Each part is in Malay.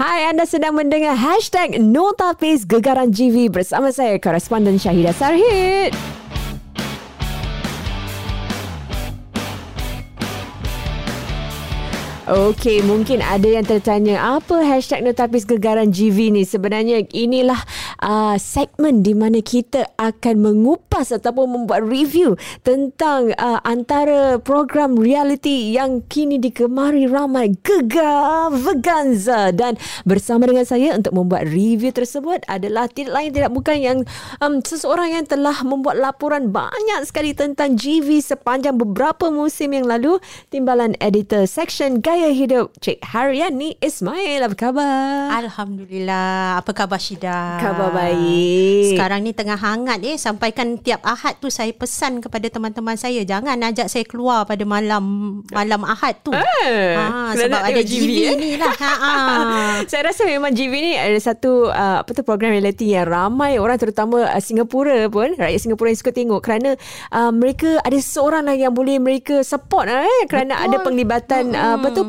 Hai, anda sedang mendengar #Notapis Gegaran GV bersama saya, koresponden Syahida Sarhid. Okey, mungkin ada yang tertanya apa hashtag Notapis Gegaran GV ni. Sebenarnya inilah segmen di mana kita akan mengupas ataupun membuat review tentang antara program reality yang kini digemari ramai, Gegar Vaganza. Dan bersama dengan saya untuk membuat review tersebut adalah tidak lain tidak bukan yang seseorang yang telah membuat laporan banyak sekali tentang GV sepanjang beberapa musim yang lalu, Timbalan Editor Section Gaya Hidup, Cik Hariani Ismail. Apa khabar? Alhamdulillah. Apa khabar Syida? Khabar baik. Sekarang ni tengah hangat sampaikan tiap Ahad tu saya pesan kepada teman-teman saya, jangan ajak saya keluar pada malam Ahad tu. Sebab ada GV ni lah. Saya rasa memang GV ni ada satu program reality yang ramai orang, terutama Singapura pun, rakyat Singapura yang suka tengok kerana mereka ada seorang lah yang boleh mereka support kerana betul, ada penglibatan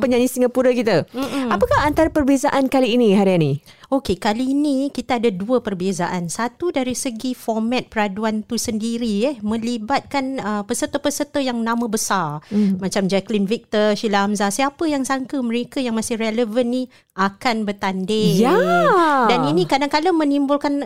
penyanyi Singapura kita. Apakah antara perbezaan kali ini, Hariani? Okey, kali ini kita ada dua perbezaan. Satu dari segi format peraduan tu sendiri melibatkan peserta-peserta yang nama besar macam Jacqueline Victor, Sheila Hamzah. Siapa yang sangka mereka yang masih relevan ni akan bertanding. Dan ini kadang-kadang menimbulkan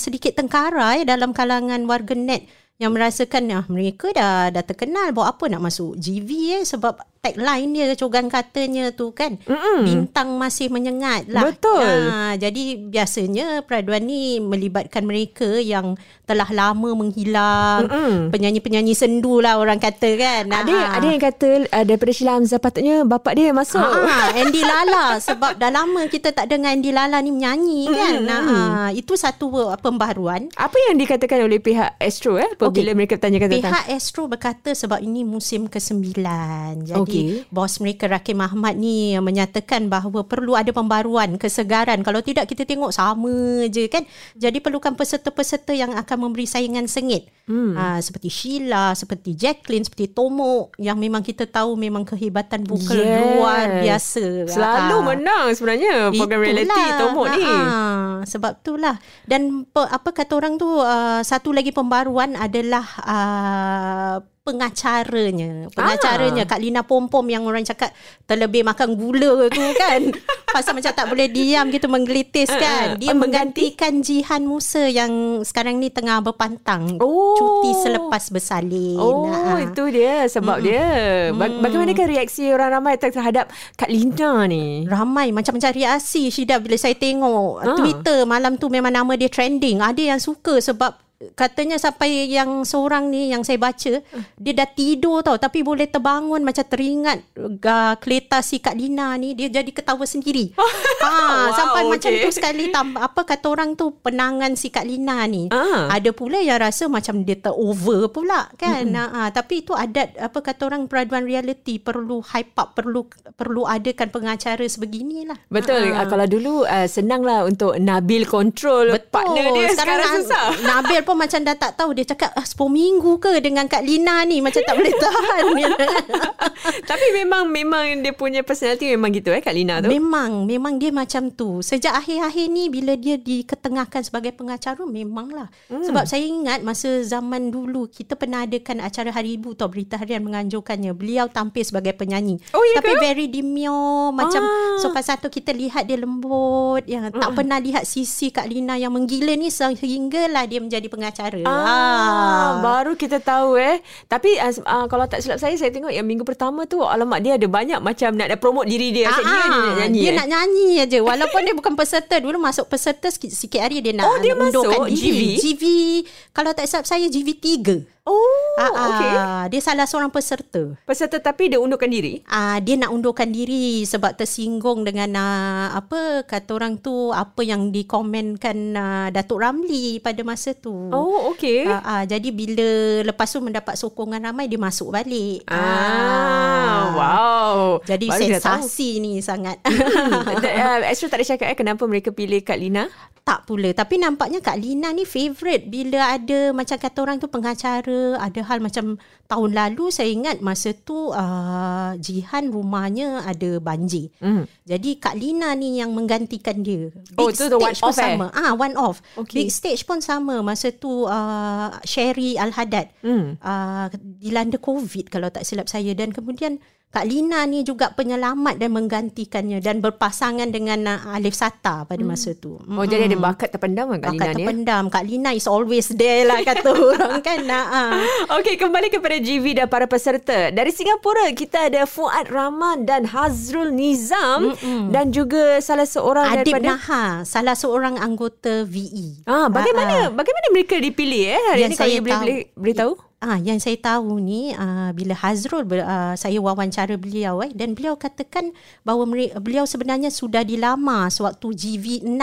sedikit tengkarai dalam kalangan warganet yang merasakan mereka dah terkenal, buat apa nak masuk GV sebab tagline dia, cogan katanya tu kan, bintang masih menyengat lah. Betul. Jadi biasanya peraduan ni melibatkan mereka yang telah lama menghilang, penyanyi-penyanyi sendu lah orang kata kan. Ada yang kata daripada Sheila Hamzah patutnya bapak dia masuk, Andy Lala, sebab dah lama kita tak dengar Andy Lala ni menyanyi kan. Itu satu pembaharuan. Apa yang dikatakan oleh pihak Astro bila mereka tanyakan tentang pihak Astro berkata sebab ini musim ke-9, jadi bos mereka Rakim Ahmad ni menyatakan bahawa perlu ada pembaruan, kesegaran. Kalau tidak kita tengok sama je kan. Jadi perlukan peserta-peserta yang akan memberi saingan sengit, seperti Sheila, seperti Jacqueline, seperti Tomok yang memang kita tahu memang kehebatan vokal luar biasa. Selalu menang sebenarnya program reality Tomok ni. Sebab itulah. Dan apa kata orang tu, satu lagi pembaruan adalah pengacaranya Kak Lina Pompom yang orang cakap terlebih makan gula tu kan. Pasal macam tak boleh diam gitu, menggelitis kan. Dia menggantikan Jihan Musa yang sekarang ni tengah berpantang cuti selepas bersalin. Itu dia sebab dia. Bagaimanakah reaksi orang ramai terhadap Kak Lina ni? Ramai macam-macam reaksi Syida bila saya tengok Twitter malam tu, memang nama dia trending. Ada yang suka sebab katanya sampai yang seorang ni yang saya baca, dia dah tidur tau, tapi boleh terbangun macam teringat kereta si Kak Lina ni, dia jadi ketawa sendiri. Sampai macam tu sekali. Apa kata orang tu, penangan si Kak Lina ni. Ada pula yang rasa macam dia terover pula kan. Tapi itu adat, apa kata orang, peraduan reality perlu hype up, perlu adakan pengacara sebeginilah. Betul. Kalau dulu senanglah untuk Nabil kontrol partner dia, sekarang susah. Nabil pun macam dah tak tahu. Dia cakap 10 minggu ke dengan Kak Lina ni, macam tak boleh tahan. Tapi memang dia punya personality memang gitu Kak Lina tu. Memang dia macam tu. Sejak akhir-akhir ni bila dia diketengahkan sebagai pengacara, memanglah. Sebab saya ingat masa zaman dulu kita pernah adakan acara Hari Ibu tau, berita harian menganjurkannya. Beliau tampil sebagai penyanyi. Tapi very demure macam sopan satu, kita lihat dia lembut. Yang tak pernah lihat sisi Kak Lina yang menggila ni sehinggalah dia menjadi pengacara. Baru kita tahu Tapi kalau tak silap saya tengok yang minggu pertama tu, alamak, dia ada banyak macam nak promote diri dia. Dia nak nyanyi aja. Walaupun dia bukan peserta. Dulu masuk peserta sikit hari dia nak dia undurkan diri. GV, kalau tak silap saya GV 3. Okay. Dia salah seorang peserta tapi dia undurkan diri. Dia nak undurkan diri sebab tersinggung dengan apa kata orang tu, apa yang dikomenkan Datuk Ramli pada masa tu. Jadi bila lepas tu mendapat sokongan ramai, dia masuk balik. Wow. Jadi baru sensasi ni sangat. Astro tak ada cakap kenapa mereka pilih Kak Lina? Tak pula. Tapi nampaknya Kak Lina ni favourite bila ada macam kata orang tu pengacara suara, ada hal macam tahun lalu saya ingat masa tu Jihan rumahnya ada banjir. Jadi Kak Lina ni yang menggantikan dia. Oh, big itu the one off sama. One off. Okay. Big stage pun sama. Masa tu Sherry Al-Hadad dilanda COVID kalau tak silap saya, dan kemudian Kak Lina ni juga penyelamat dan menggantikannya dan berpasangan dengan Alif Satar pada masa tu. Jadi ada bakat terpendam kan Kak Lina ni? Bakat terpendam. Kak Lina is always there lah kata orang kan. Okey, kembali kepada GV dan para peserta. Dari Singapura, kita ada Fuad Rahman dan Hazrul Nizam dan juga salah seorang Adib daripada... Adib Nahar, salah seorang anggota VE. Bagaimana mereka dipilih hari ini kalau boleh tahu? Yang saya tahu ni bila Hazrul saya wawancara beliau dan beliau katakan bahawa beliau sebenarnya sudah dilamar sewaktu GV6.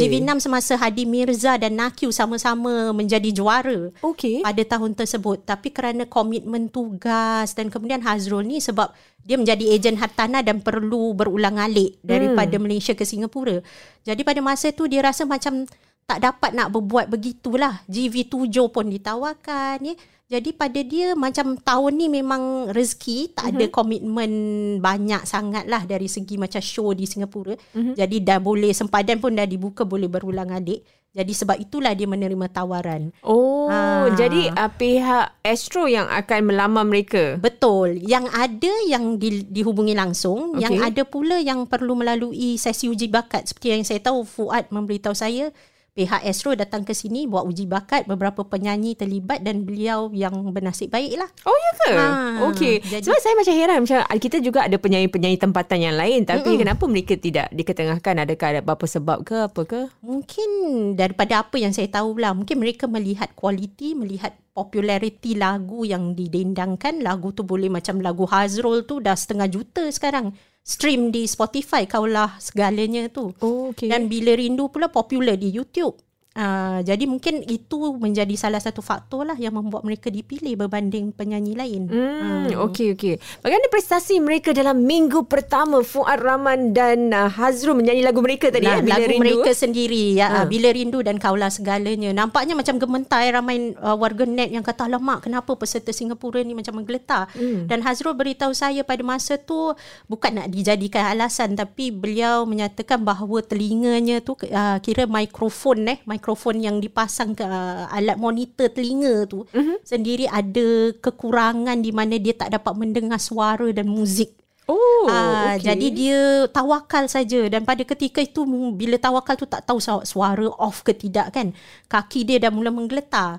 GV6 semasa Hadi Mirza dan Nakiu sama-sama menjadi juara pada tahun tersebut. Tapi kerana komitmen tugas dan kemudian Hazrul ni sebab dia menjadi ejen hartanah dan perlu berulang-alik daripada Malaysia ke Singapura. Jadi pada masa tu dia rasa macam tak dapat nak berbuat begitulah. GV7 pun ditawarkan. Jadi pada dia macam tahun ni memang rezeki. Tak ada komitmen banyak sangat lah dari segi macam show di Singapura. Jadi dah boleh, sempadan pun dah dibuka, boleh berulang alik. Jadi sebab itulah dia menerima tawaran. Jadi pihak Astro yang akan melamar mereka? Betul. Yang ada yang dihubungi langsung. Yang ada pula yang perlu melalui sesi uji bakat. Seperti yang saya tahu, Fuad memberitahu saya, pihak Astro datang ke sini buat uji bakat, beberapa penyanyi terlibat dan beliau yang bernasib baik lah. Oh ya ke? Okey. Sebab saya macam heran, macam kita juga ada penyanyi-penyanyi tempatan yang lain, tapi kenapa mereka tidak diketengahkan? Adakah ada apa sebab ke apa ke? Mungkin daripada apa yang saya tahu lah, mungkin mereka melihat kualiti, melihat populariti lagu yang didendangkan. Lagu tu boleh macam lagu Hazrul tu dah 500,000 sekarang stream di Spotify, kaulah segalanya tu. Dan Bila Rindu pula popular di YouTube. Jadi mungkin itu menjadi salah satu faktor lah yang membuat mereka dipilih berbanding penyanyi lain. Okey. Bagaimana prestasi mereka dalam minggu pertama? Fuad Rahman dan Hazrul menyanyi lagu mereka tadi Bila Rindu. Lagu mereka sendiri Bila Rindu dan Kaulah Segalanya. Nampaknya macam gementai ramai warga net yang kata, alamak, kenapa peserta Singapura ni macam menggeletar. Dan Hazrul beritahu saya pada masa tu, bukan nak dijadikan alasan, tapi beliau menyatakan bahawa telinganya tu kira mikrofon yang dipasang ke alat monitor telinga tu sendiri ada kekurangan di mana dia tak dapat mendengar suara dan muzik. Jadi dia tawakal saja, dan pada ketika itu bila tawakal tu tak tahu suara off ke tidak kan. Kaki dia dah mula menggeletar.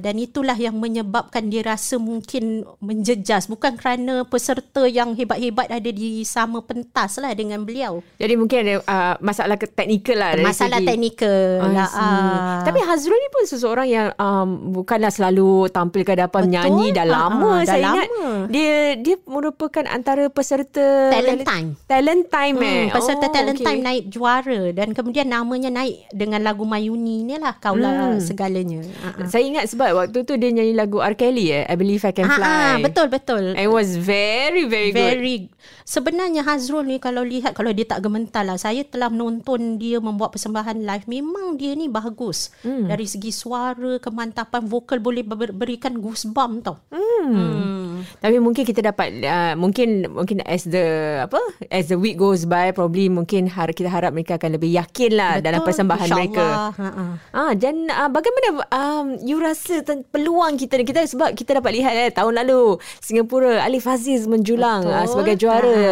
Dan itulah yang menyebabkan dia rasa mungkin menjejas, bukan kerana peserta yang hebat-hebat ada di sama pentas lah dengan beliau. Jadi mungkin ada masalah teknikal lah. Masalah teknikal lah. Tapi Hazrul ni pun seseorang yang bukanlah selalu tampil ke hadapan menyanyi. Dah lama saya ingat dia merupakan antara peserta talent time peserta talent time naib juara, dan kemudian namanya naik dengan lagu Mayuni ni lah, Kaulah Segalanya. Saya ingat sebab waktu tu dia nyanyi lagu R. Kelly I Believe I Can Fly. Betul. It was very, very good. Sebenarnya Hazrul ni kalau lihat, kalau dia tak gementar lah, saya telah menonton dia membuat persembahan live, memang dia ni bagus. Dari segi suara, kemantapan vokal boleh berikan goosebump tau. Tapi mungkin kita dapat mungkin as the week goes by, probably mungkin kita harap mereka akan lebih yakin lah dalam persembahan mereka. Dan bagaimana you rasa peluang kita sebab kita dapat lihat tahun lalu Singapura Alif Aziz menjulang sebagai juara.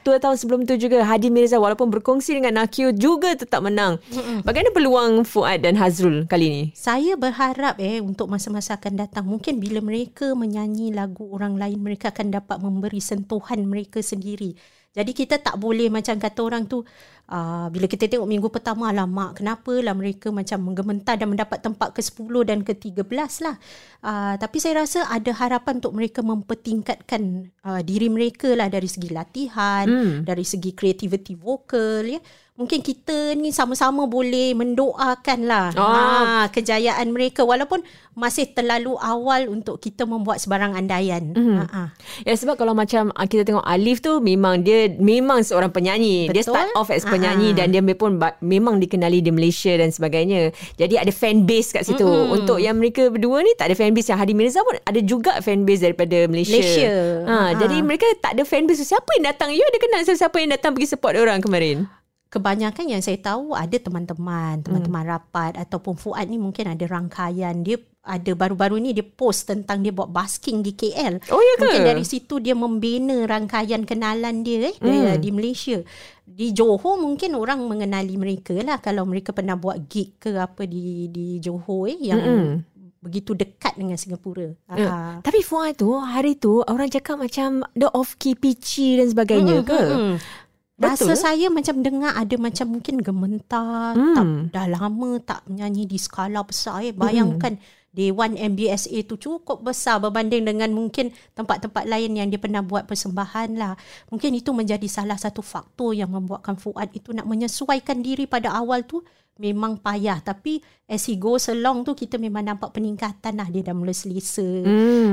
Dua tahun sebelum tu juga Hadi Mirza walaupun berkongsi dengan Nakiu juga tetap menang. Bagaimana peluang Fuad dan Hazrul kali ni? Saya berharap untuk masa-masa akan datang, mungkin bila mereka menyanyi lagu orang lain, mereka akan dapat memberi sentuhan mereka sendiri. Jadi kita tak boleh macam kata orang tu, bila kita tengok minggu pertama, alamak, kenapalah mereka macam menggementar dan mendapat tempat ke-10 dan ke-13 lah. Tapi saya rasa ada harapan untuk mereka mempertingkatkan diri mereka lah dari segi latihan, dari segi creativity vokal. Mungkin kita ni sama-sama boleh mendoakan lah kejayaan mereka, walaupun masih terlalu awal untuk kita membuat sebarang andaian. Sebab kalau macam kita tengok Alif tu, memang dia seorang penyanyi. Betul. Dia start off as penyanyi dan dia pun memang dikenali di Malaysia dan sebagainya. Jadi ada fan base kat situ. Mm-hmm. Untuk yang mereka berdua ni tak ada fan base. Yang Hadi Mirza pun ada juga fan base daripada Malaysia. Jadi mereka tak ada fan base. Siapa yang datang? You ada kenal siapa yang datang pergi support orang kemarin? Kebanyakan yang saya tahu ada teman-teman rapat ataupun Fuad ni mungkin ada rangkaian. Dia ada baru-baru ni dia post tentang dia buat busking di KL. Oh, ya ke? Mungkin dari situ dia membina rangkaian kenalan dia di Malaysia. Di Johor mungkin orang mengenali mereka lah kalau mereka pernah buat gig ke apa di Johor yang begitu dekat dengan Singapura. Tapi Fuad tu hari tu orang cakap macam the off-key pitchy dan sebagainya Rasa saya macam dengar ada macam mungkin gementar. Dah lama tak menyanyi di skala besar. Bayangkan Dewan MBSA tu cukup besar berbanding dengan mungkin tempat-tempat lain yang dia pernah buat persembahan lah. Mungkin itu menjadi salah satu faktor yang membuatkan Fuad itu nak menyesuaikan diri pada awal tu memang payah. Tapi as he goes along tu kita memang nampak peningkatan lah. Dia dah mula selesa.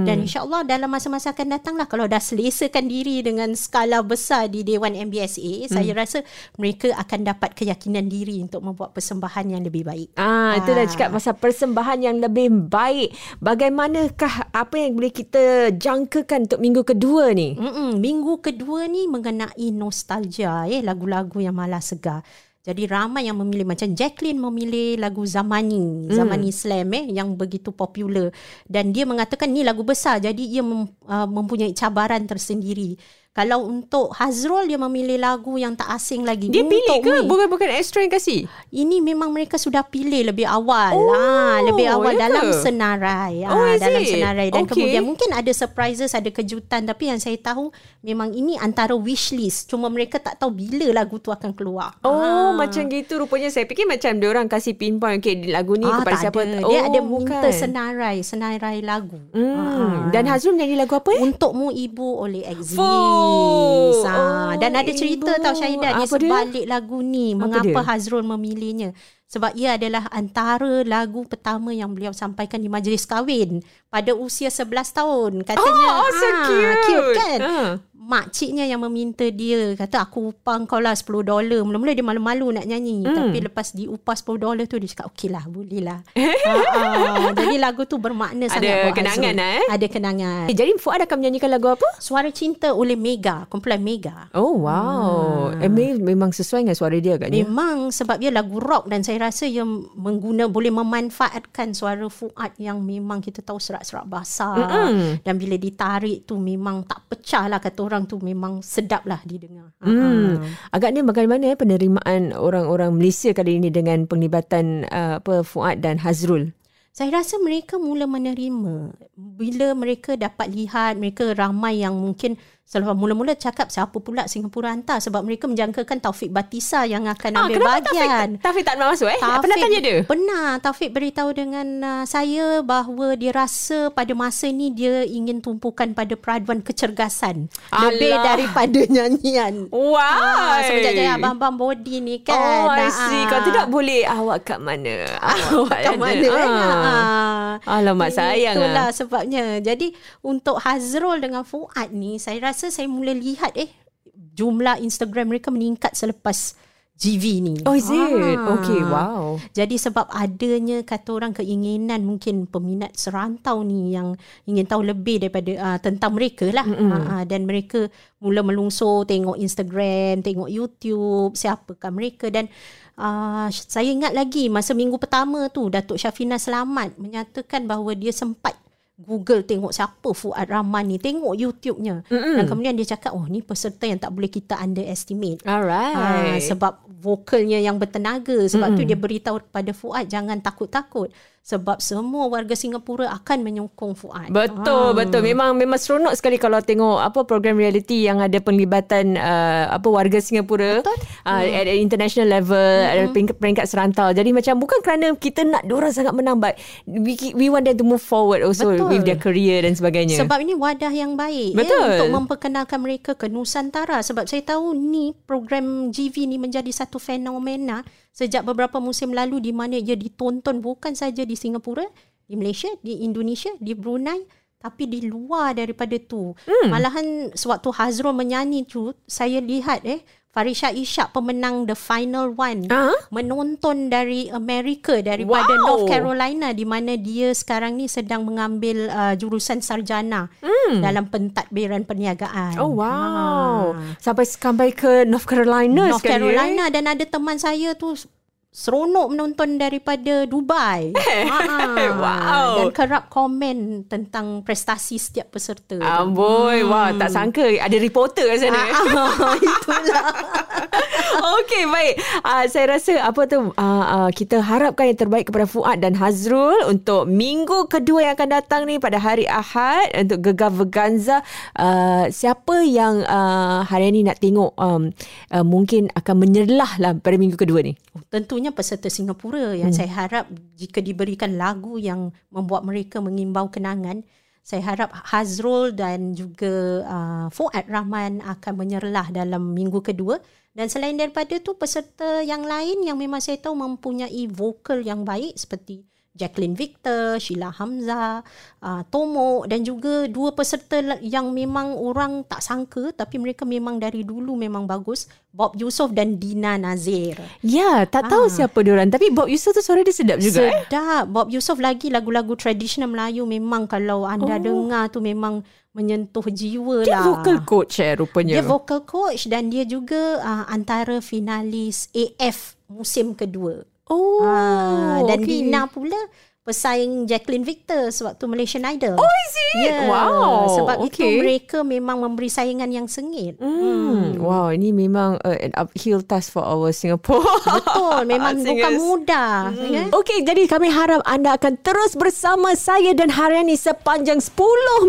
Dan insyaAllah dalam masa-masa akan datang lah, kalau dah selesakan diri dengan skala besar di Dewan MBSA, saya rasa mereka akan dapat keyakinan diri untuk membuat persembahan yang lebih baik. Itu dah cakap pasal persembahan yang lebih baik. Bagaimanakah apa yang boleh kita jangkakan untuk minggu kedua ni? Minggu kedua ni mengenai nostalgia, lagu-lagu yang malah segar. Jadi ramai yang memilih, macam Jacqueline memilih lagu Zamani Slam yang begitu popular. Dan dia mengatakan ni lagu besar, jadi ia mempunyai cabaran tersendiri. Kalau untuk Hazrul, dia memilih lagu yang tak asing lagi. Dia pilih ke? Bukan extra yang kasih? Ini memang mereka sudah pilih lebih awal. Lebih awal dalam senarai. Dalam senarai. Dan kemudian mungkin ada surprises, ada kejutan. Tapi yang saya tahu, memang ini antara wish list. Cuma mereka tak tahu bila lagu tu akan keluar. Macam gitu rupanya. Saya fikir macam diorang kasih pinpoint. Okay, lagu ni kepada siapa? Ada. Dia ada minta senarai lagu. Dan Hazrul nyanyi lagu apa? Untukmu Ibu oleh Exilis. Dan ada cerita tau Syahidah ni sebalik dia? Lagu ni apa mengapa dia? Hazrul memilihnya sebab ia adalah antara lagu pertama yang beliau sampaikan di majlis kahwin pada usia 11 tahun. Katanya so cute kan. Makciknya yang meminta dia, kata aku upang kau lah $10. Mula-mula dia malu-malu nak nyanyi. Tapi lepas diupas $10 tu, dia cakap okey lah, boleh lah. Jadi lagu tu bermakna sangat. Ada kenangan lah Ada kenangan. Jadi Fuad akan menyanyikan lagu apa? Suara Cinta oleh Mega, kumpulan Mega. Oh wow. Memang sesuai dengan suara dia agaknya. Memang, sebab dia lagu rock dan saya rasa dia boleh memanfaatkan suara Fuad yang memang kita tahu serak-serak basah. Dan bila ditarik tu memang tak pecah lah, kata orang tu memang sedap lah didengar. Agaknya bagaimana penerimaan orang-orang Malaysia kali ini dengan penglibatan Fuad dan Hazrul? Saya rasa mereka mula menerima. Bila mereka dapat lihat, mereka ramai yang mungkin mula-mula cakap siapa pula Singapura hantar, sebab mereka menjangkakan Taufik Batisa yang akan ambil bahagian. Taufik tak nak masuk Taufik, pernah tanya dia? Pernah. Taufik beritahu dengan saya bahawa dia rasa pada masa ni dia ingin tumpukan pada peraduan kecergasan. Lebih daripada nyanyian. Wah. Sebenarnya abang-abang body ni kan. Oh I see. Kalau tidak boleh awak kat mana? Awak kat mana kan? Alamak, sayang. Itulah sebabnya. Jadi untuk Hazrul dengan Fuad ni, saya rasa saya mula lihat jumlah Instagram mereka meningkat selepas GV ni. Oh is it? Okay, wow. Jadi sebab adanya kata orang keinginan mungkin peminat serantau ni yang ingin tahu lebih daripada tentang mereka lah. Dan mereka mula melungsur, tengok Instagram, tengok YouTube, siapakah mereka. Dan saya ingat lagi masa minggu pertama tu Datuk Syafina Selamat menyatakan bahawa dia sempat Google tengok siapa Fuad Rahman ni, tengok YouTube-nya. Dan kemudian dia cakap, ni peserta yang tak boleh kita underestimate. Alright. Sebab vokalnya yang bertenaga. Sebab tu dia beritahu kepada Fuad, jangan takut-takut. Sebab semua warga Singapura akan menyokong Fuad. Betul. Memang seronok sekali kalau tengok program reality yang ada penglibatan warga Singapura at international level, at peringkat serantau. Jadi macam bukan kerana kita nak diorang sangat menang, but we want them to move forward also with their career dan sebagainya. Sebab ini wadah yang baik untuk memperkenalkan mereka ke Nusantara. Sebab saya tahu ni program GV ni menjadi satu fenomena sejak beberapa musim lalu, di mana ia ditonton bukan saja di Singapura, di Malaysia, di Indonesia, di Brunei, Tapi di luar daripada tu, malahan sewaktu Hazrul menyanyi tu, saya lihat Farisha Ishak, pemenang The Final One, menonton dari Amerika, daripada North Carolina, di mana dia sekarang ni sedang mengambil jurusan sarjana dalam pentadbiran perniagaan. Oh wow. Sampai ke North Carolina. North Carolina dan ada teman saya tu seronok menonton daripada Dubai. Wow. Dan kerap komen tentang prestasi setiap peserta. Amboi, wah, tak sangka ada reporter kat sana. Itulah. Okey, baik. Saya rasa kita harapkan yang terbaik kepada Fuad dan Hazrul untuk minggu kedua yang akan datang ni pada hari Ahad untuk Gegar Vaganza. Siapa yang hari ni nak tengok mungkin akan menyelah lah pada minggu kedua ni? Tentunya peserta Singapura yang saya harap jika diberikan lagu yang membuat mereka mengimbau kenangan, saya harap Hazrul dan juga Fuad Rahman akan menyerlah dalam minggu kedua. Dan selain daripada tu, peserta yang lain yang memang saya tahu mempunyai vokal yang baik seperti Jacqueline Victor, Sheila Hamzah, Tomok, dan juga dua peserta yang memang orang tak sangka tapi mereka memang dari dulu memang bagus, Bob Yusof dan Dina Nazir. Ya, tak tahu siapa diorang, tapi Bob Yusof tu suara dia sedap juga. Sedap. Bob Yusof lagi lagu-lagu tradisional Melayu memang kalau anda dengar tu memang menyentuh jiwa lah. Dia vocal coach rupanya. Dia vocal coach dan dia juga antara finalis AF musim kedua. Oh, dan Dina pula pesaing Jacqueline Victor sewaktu Malaysian Idol. Oh, is it? Yeah. Wow. Sebab itu mereka memang memberi saingan yang sengit. Wow, ini memang an uphill task for our Singapore. Betul, memang bukan mudah. Yeah? Okay, jadi kami harap anda akan terus bersama saya dan Hariani sepanjang 10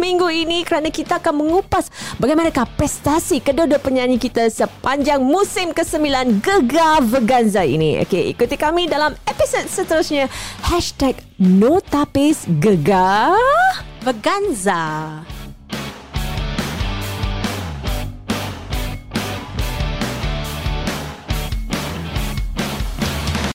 minggu ini kerana kita akan mengupas bagaimanakah prestasi kedua-dua penyanyi kita sepanjang musim ke-9 Gegar Vaganza ini. Okay, ikuti kami dalam episod seterusnya. #NoTapis Gegar Vaganza.